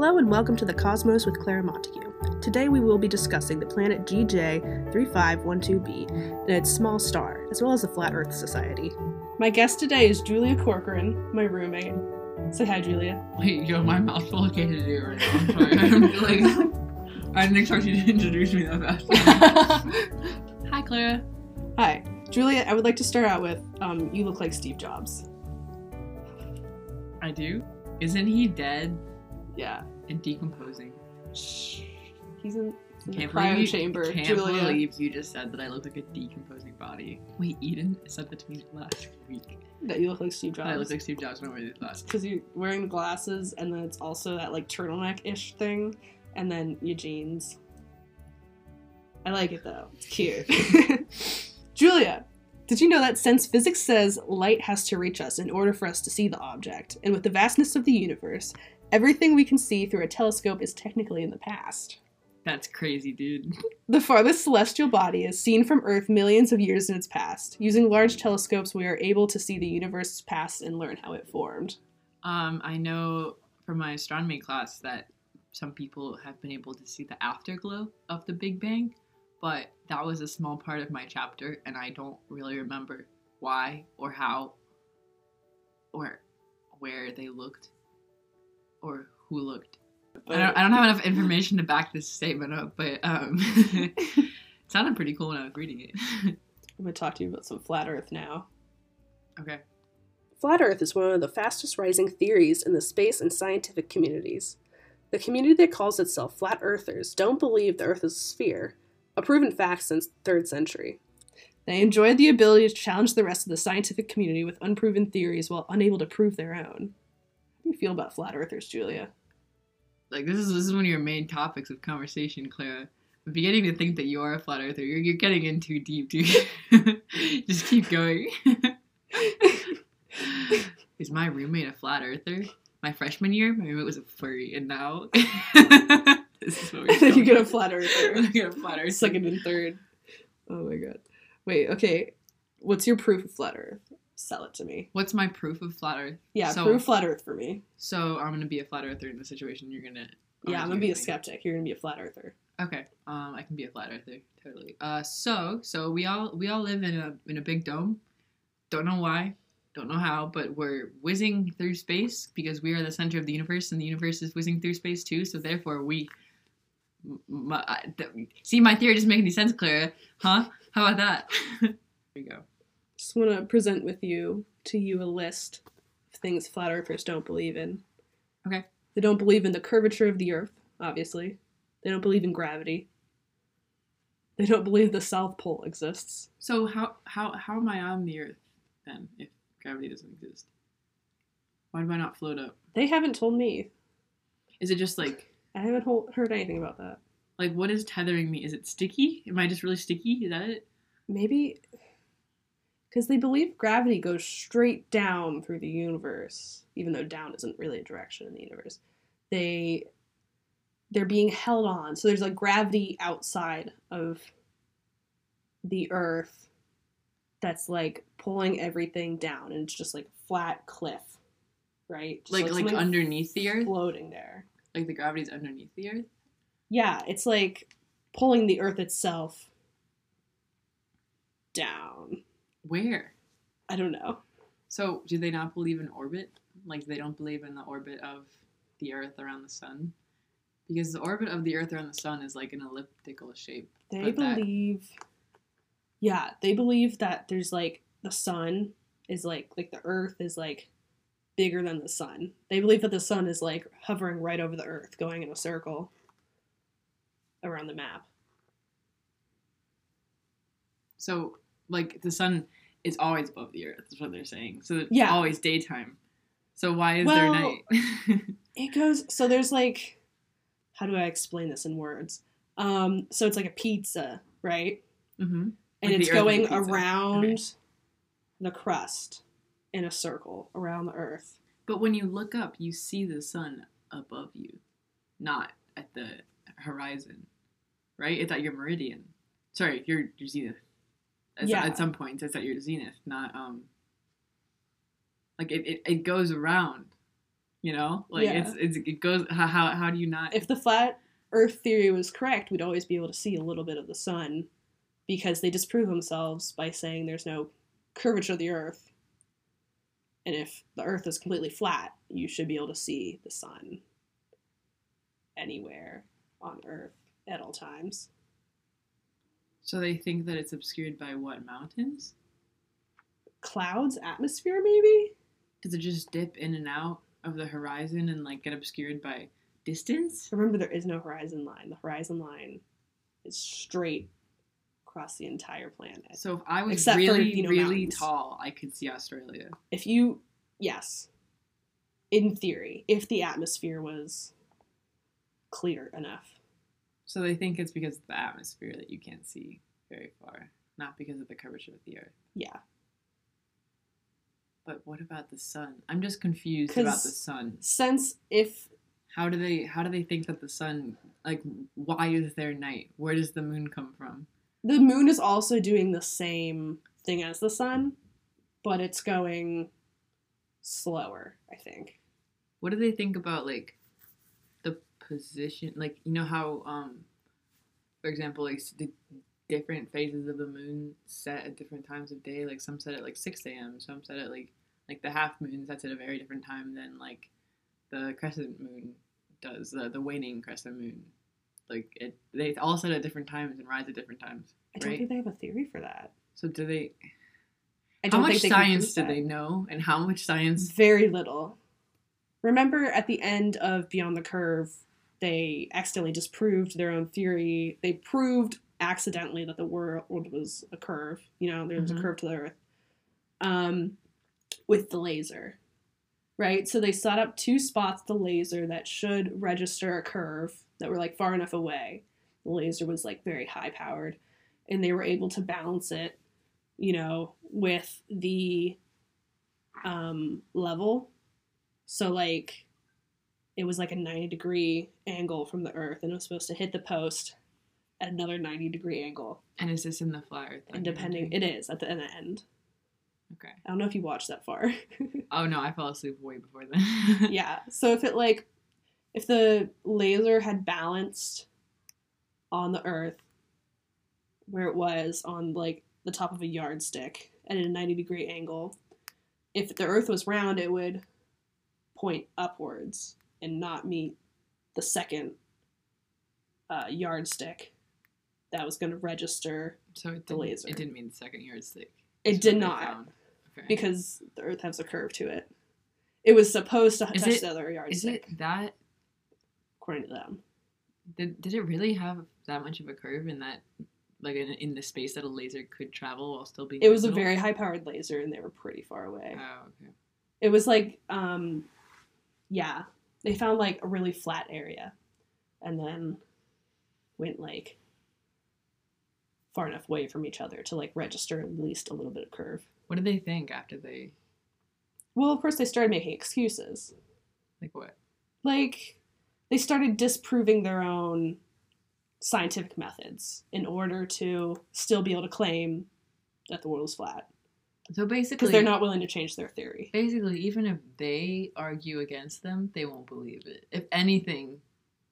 Hello and welcome to The Cosmos with Clara Montague. Today we will be discussing the planet GJ3512b and its small star, as well as the Flat Earth Society. My guest today is Julia Corcoran, my roommate. Say hi, Julia. Wait, yo, my mouth's full of quesadilla right now. I'm sorry. I didn't expect you to introduce me that fast. Hi, Clara. Hi. Julia, I would like to start out with, you look like Steve Jobs. I do? Isn't he dead? Yeah. And decomposing. Shh. He's in the cryo chamber. I can't believe you just said that I look like a decomposing body. Wait, Eden said that to me last week. That you look like Steve Jobs? That I look like Steve Jobs when I wear these glasses. Because you're wearing the glasses, and then it's also that, like, turtleneck-ish thing, and then your jeans. I like it, though. It's cute. Julia, did you know that since physics says light has to reach us in order for us to see the object, and with the vastness of the universe, everything we can see through a telescope is technically in the past? That's crazy, dude. The farthest celestial body is seen from Earth millions of years in its past. Using large telescopes, we are able to see the universe's past and learn how it formed. I know from my astronomy class that some people have been able to see the afterglow of the Big Bang, but that was a small part of my chapter, and I don't really remember why or how or where they looked or who looked. I don't have enough information to back this statement up, but it sounded pretty cool when I was reading it. I'm going to talk to you about some Flat Earth now. Okay. Flat Earth is one of the fastest rising theories in the space and scientific communities. The community that calls itself Flat Earthers don't believe the Earth is a sphere, a proven fact since the 3rd century. They enjoyed the ability to challenge the rest of the scientific community with unproven theories while unable to prove their own. How do you feel about Flat Earthers, Julia? Like, this is one of your main topics of conversation, Clara. I'm beginning to think that you are a Flat Earther. You're getting in too deep, dude. Just keep going. Is my roommate a Flat Earther? My freshman year, my roommate was a furry, and now... This is what we're doing. You get a Flat Earther. I get a Flat Earther. Second and third. Oh my god. Wait, okay. What's your proof of Flat Earth? Sell it to me. What's my proof of Flat Earth? Yeah, prove Flat Earth for me. So I'm going to be a Flat Earther in this situation. You're going to... Yeah, I'm going to be a skeptic. You're going to be a Flat Earther. Okay. I can be a Flat Earther. Totally. So we all live in a big dome. Don't know why. Don't know how. But we're whizzing through space because we are the center of the universe, and the universe is whizzing through space too. So therefore we... See, my theory doesn't make any sense, Clara. Huh? How about that? There we go. Just want to present to you a list of things Flat Earthers don't believe in. Okay. They don't believe in the curvature of the Earth, obviously. They don't believe in gravity. They don't believe the South Pole exists. So how am I on the Earth, then, if gravity doesn't exist? Why do I not float up? They haven't told me. Is it just like... I haven't heard anything about that. Like, what is tethering me? Is it sticky? Am I just really sticky? Is that it? Maybe... Because they believe gravity goes straight down through the universe, even though down isn't really a direction in the universe. They're being held on. So there's, like, gravity outside of the Earth that's, like, pulling everything down. And it's just, like, a flat cliff, right? Just like underneath the Earth? Floating there. Like, the gravity's underneath the Earth? Yeah, it's, like, pulling the Earth itself down. Where? I don't know. So, do they not believe in orbit? Like, they don't believe in the orbit of the Earth around the sun? Because the orbit of the Earth around the sun is like an elliptical shape. They believe that there's, like, the sun is, like the Earth is, like, bigger than the sun. They believe that the sun is, like, hovering right over the Earth, going in a circle around the map. So, like, the sun... It's always above the Earth, is what they're saying. So it's always daytime. So why is there night? It goes... So there's, like... How do I explain this in words? So it's like a pizza, right? Mm-hmm. And like it's going around the crust in a circle around the Earth. But when you look up, you see the sun above you, not at the horizon, right? It's at your meridian. Sorry, your zenith. At some points, it's at your zenith, not, it goes around you know? Like, yeah. It goes, how do you not... If the flat Earth theory was correct, we'd always be able to see a little bit of the sun, because they disprove themselves by saying there's no curvature of the Earth. And if the Earth is completely flat, you should be able to see the sun anywhere on Earth at all times. So they think that it's obscured by what, mountains? Clouds, atmosphere, maybe? Does it just dip in and out of the horizon and, like, get obscured by distance? Remember, there is no horizon line. The horizon line is straight across the entire planet. So if I was really tall, I could see Australia. Yes. In theory, if the atmosphere was clear enough. So they think it's because of the atmosphere that you can't see very far, not because of the curvature of the Earth. Yeah. But what about the sun? I'm just confused about the sun. How do they think that the sun, like, why is there night? Where does the moon come from? The moon is also doing the same thing as the sun, but it's going slower, I think. What do they think about, like, the position? Like, you know how, for example, like, the different phases of the moon set at different times of day? Like, some set at, like, 6 a.m., some set at, like the half moon sets at a very different time than, like, the crescent moon does, the waning crescent moon. Like, they all set at different times and rise at different times, right? I don't think they have a theory for that. So do they... How much science do they know, and how much science... Very little. Remember, at the end of Beyond the Curve, they accidentally disproved their own theory. They proved accidentally that the world was a curve. You know, there was a curve to the Earth. With the laser, right? So they set up two spots, the laser, that should register a curve, that were, like, far enough away. The laser was, like, very high-powered, and they were able to balance it, you know, with the level. So, like, it was, like, a 90-degree angle from the Earth, and it was supposed to hit the post at another 90-degree angle. And is this in the flat Earth? And depending... It is, at the end. Okay. I don't know if you watched that far. Oh, no, I fell asleep way before then. Yeah, so if it, like... If the laser had balanced on the Earth where it was on, like, the top of a yardstick at a 90-degree angle, if the Earth was round, it would point upwards and not meet the second yardstick that was going to register the laser. It didn't mean the second yardstick. It did not, okay. Because the Earth has a curve to it. It was supposed to touch the other yardstick. Is it that... According to them. Did it really have that much of a curve in that, like, in the space that a laser could travel while still being... It was a very high-powered laser, and they were pretty far away. Oh, okay. It was, like, yeah. They found, like, a really flat area, and then went, like, far enough away from each other to, like, register at least a little bit of curve. What did they think after they... Well, of course, they started making excuses. Like what? Like... They started disproving their own scientific methods in order to still be able to claim that the world is flat. So basically... Because they're not willing to change their theory. Basically, even if they argue against them, they won't believe it. If anything,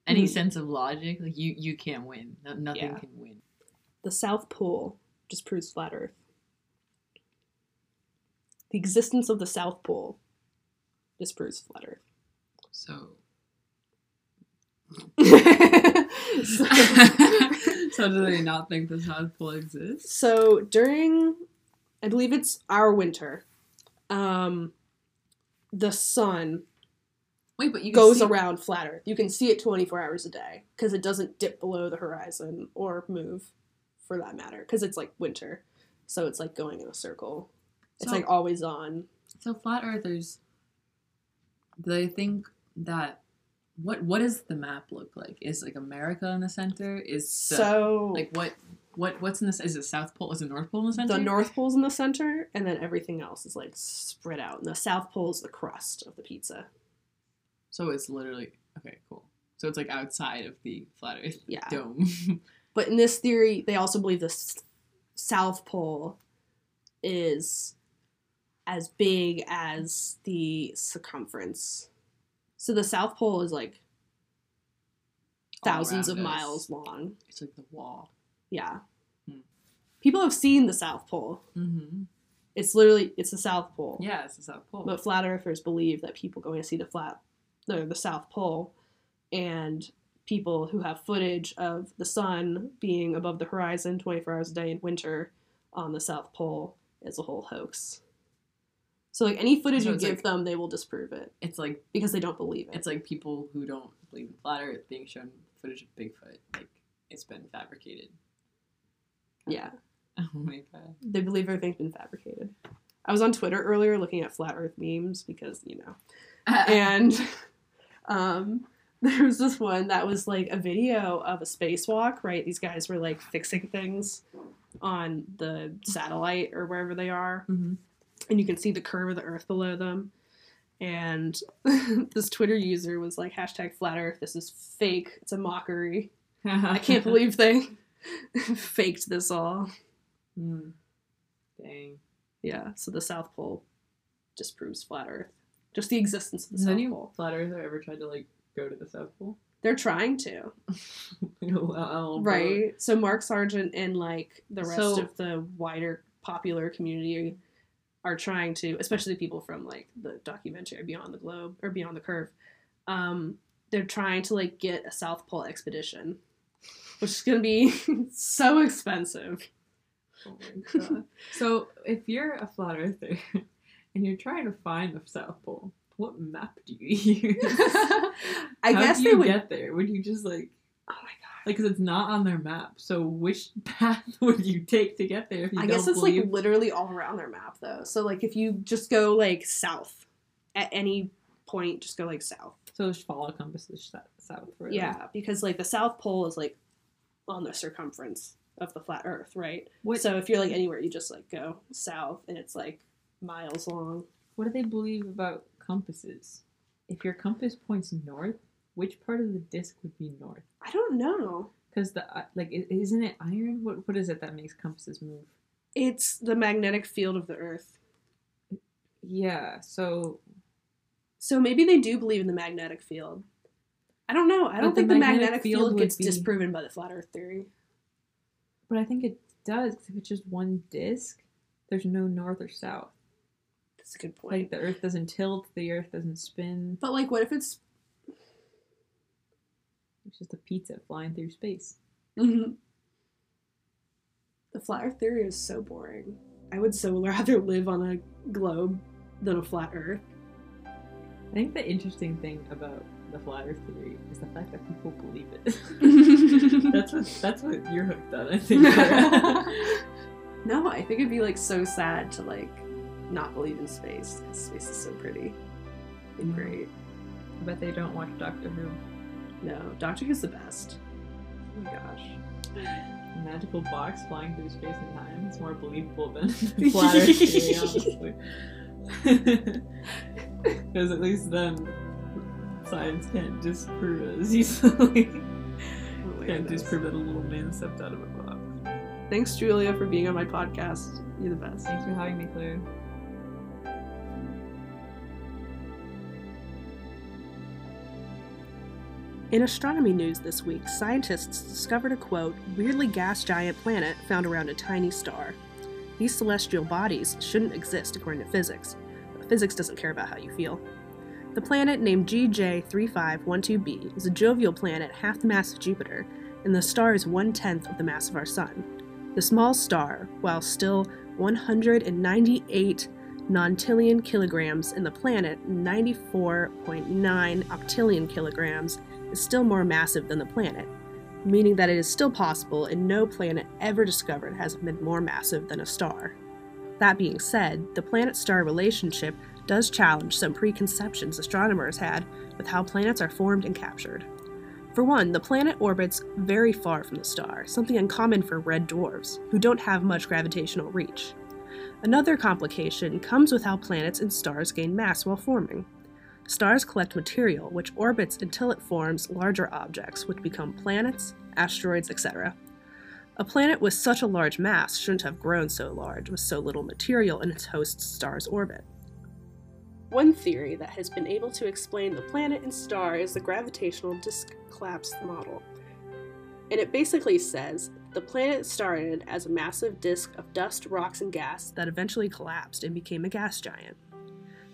any sense of logic, like, you can't win. Nothing can win. The South Pole just proves flat Earth. The existence of the South Pole disproves flat Earth. So... So do they not think the South Pole exists? So during, I believe it's our winter, the sun goes around flat Earth. You can see it 24 hours a day because it doesn't dip below the horizon or move, for that matter, because it's, like, winter, so it's, like, going in a circle. It's, like, always on. So flat Earthers, do they think that... What does the map look like? Is, like, America in the center? What's in this? Is the South Pole? Is the North Pole in the center? The North Pole's in the center, and then everything else is, like, spread out. And the South Pole's the crust of the pizza. So it's literally okay, cool. So it's, like, outside of the flat Earth dome. But in this theory, they also believe the South Pole is as big as the circumference So the South Pole is like thousands of miles long. It's like the wall. Yeah. Hmm. People have seen the South Pole. Mm-hmm. It's the South Pole. Yeah, it's the South Pole. But flat earthers believe that people going to see the South Pole, and people who have footage of the sun being above the horizon 24 hours a day in winter on the South Pole is a whole hoax. So, like, any footage you give them, they will disprove it. It's like... because they don't believe it. It's like people who don't believe in flat earth being shown footage of Bigfoot. Like, it's been fabricated. Yeah. Oh my god. They believe everything's been fabricated. I was on Twitter earlier looking at flat earth memes because, you know. And there was this one that was, like, a video of a spacewalk, right? These guys were, like, fixing things on the satellite or wherever they are. Mm-hmm. And you can see the curve of the earth below them. And this Twitter user was like, hashtag flat earth, this is fake. It's a mockery. I can't believe they faked this all. Mm. Dang. Yeah, so the South Pole disproves flat earth. Just the existence of the South Pole. Flat earther ever tried to, like, go to the South Pole? They're trying to. Wow. Right? So Mark Sargent and, like, the rest of the wider popular community are trying to, especially people from, like, the documentary Beyond the Globe, or Beyond the Curve, they're trying to, like, get a South Pole expedition, which is going to be so expensive. Oh my god. So, if you're a flat earther, and you're trying to find the South Pole, what map do you use? How do you get there? Would you just, like... oh my god. Like, because it's not on their map, so which path would you take to get there if you don't believe? I guess it's, like, literally all around their map, though. So, like, if you just go, like, south at any point, just go, like, south. So just follow compasses south, right? Yeah, because, like, the South Pole is, like, on the circumference of the flat earth, right? So if you're, like, anywhere, you just, like, go south, and it's, like, miles long. What do they believe about compasses? If your compass points north, which part of the disc would be north? I don't know. Because isn't it iron? What is it that makes compasses move? It's the magnetic field of the Earth. Yeah. So maybe they do believe in the magnetic field. I don't know. I don't think the magnetic field gets disproven by the flat Earth theory. But I think it does. Because if it's just one disc, there's no north or south. That's a good point. Like, the Earth doesn't tilt. The Earth doesn't spin. But, like, what if it's... it's just a pizza flying through space. Mm-hmm. The flat earth theory is so boring. I would so rather live on a globe than a flat earth. I think the interesting thing about the flat earth theory is the fact that people believe it. that's what you're hooked on, I think. No, I think it'd be, like, so sad to, like, not believe in space, because space is so pretty and great. I bet they don't watch Doctor Who. No, Doctor Who's the best. Oh my gosh. A magical box flying through space and time. It's more believable than flat earth theory, honestly. Because at least then science can't disprove it as easily. Can't disprove that a little man stepped out of a box. Thanks, Julia, for being on my podcast. You're the best. Thanks for having me, Claire. In astronomy news this week, scientists discovered a, quote, weirdly gas giant planet found around a tiny star. These celestial bodies shouldn't exist according to physics, but physics doesn't care about how you feel. The planet, named GJ3512b, is a jovial planet half the mass of Jupiter, and the star is 1/10 of the mass of our sun. The small star, while still 198 nontillion kilograms in the planet, 94.9 octillion kilograms, is still more massive than the planet, meaning that it is still possible and no planet ever discovered has been more massive than a star. That being said, the planet-star relationship does challenge some preconceptions astronomers had with how planets are formed and captured. For one, the planet orbits very far from the star, something uncommon for red dwarfs, who don't have much gravitational reach. Another complication comes with how planets and stars gain mass while forming. Stars collect material, which orbits until it forms larger objects, which become planets, asteroids, etc. A planet with such a large mass shouldn't have grown so large with so little material in its host star's orbit. One theory that has been able to explain the planet and star is the gravitational disk collapse model. And it basically says the planet started as a massive disk of dust, rocks, and gas that eventually collapsed and became a gas giant.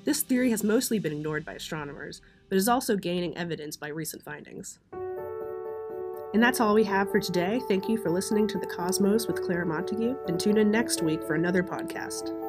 This theory has mostly been ignored by astronomers, but is also gaining evidence by recent findings. And that's all we have for today. Thank you for listening to The Cosmos with Clara Montague, and tune in next week for another podcast.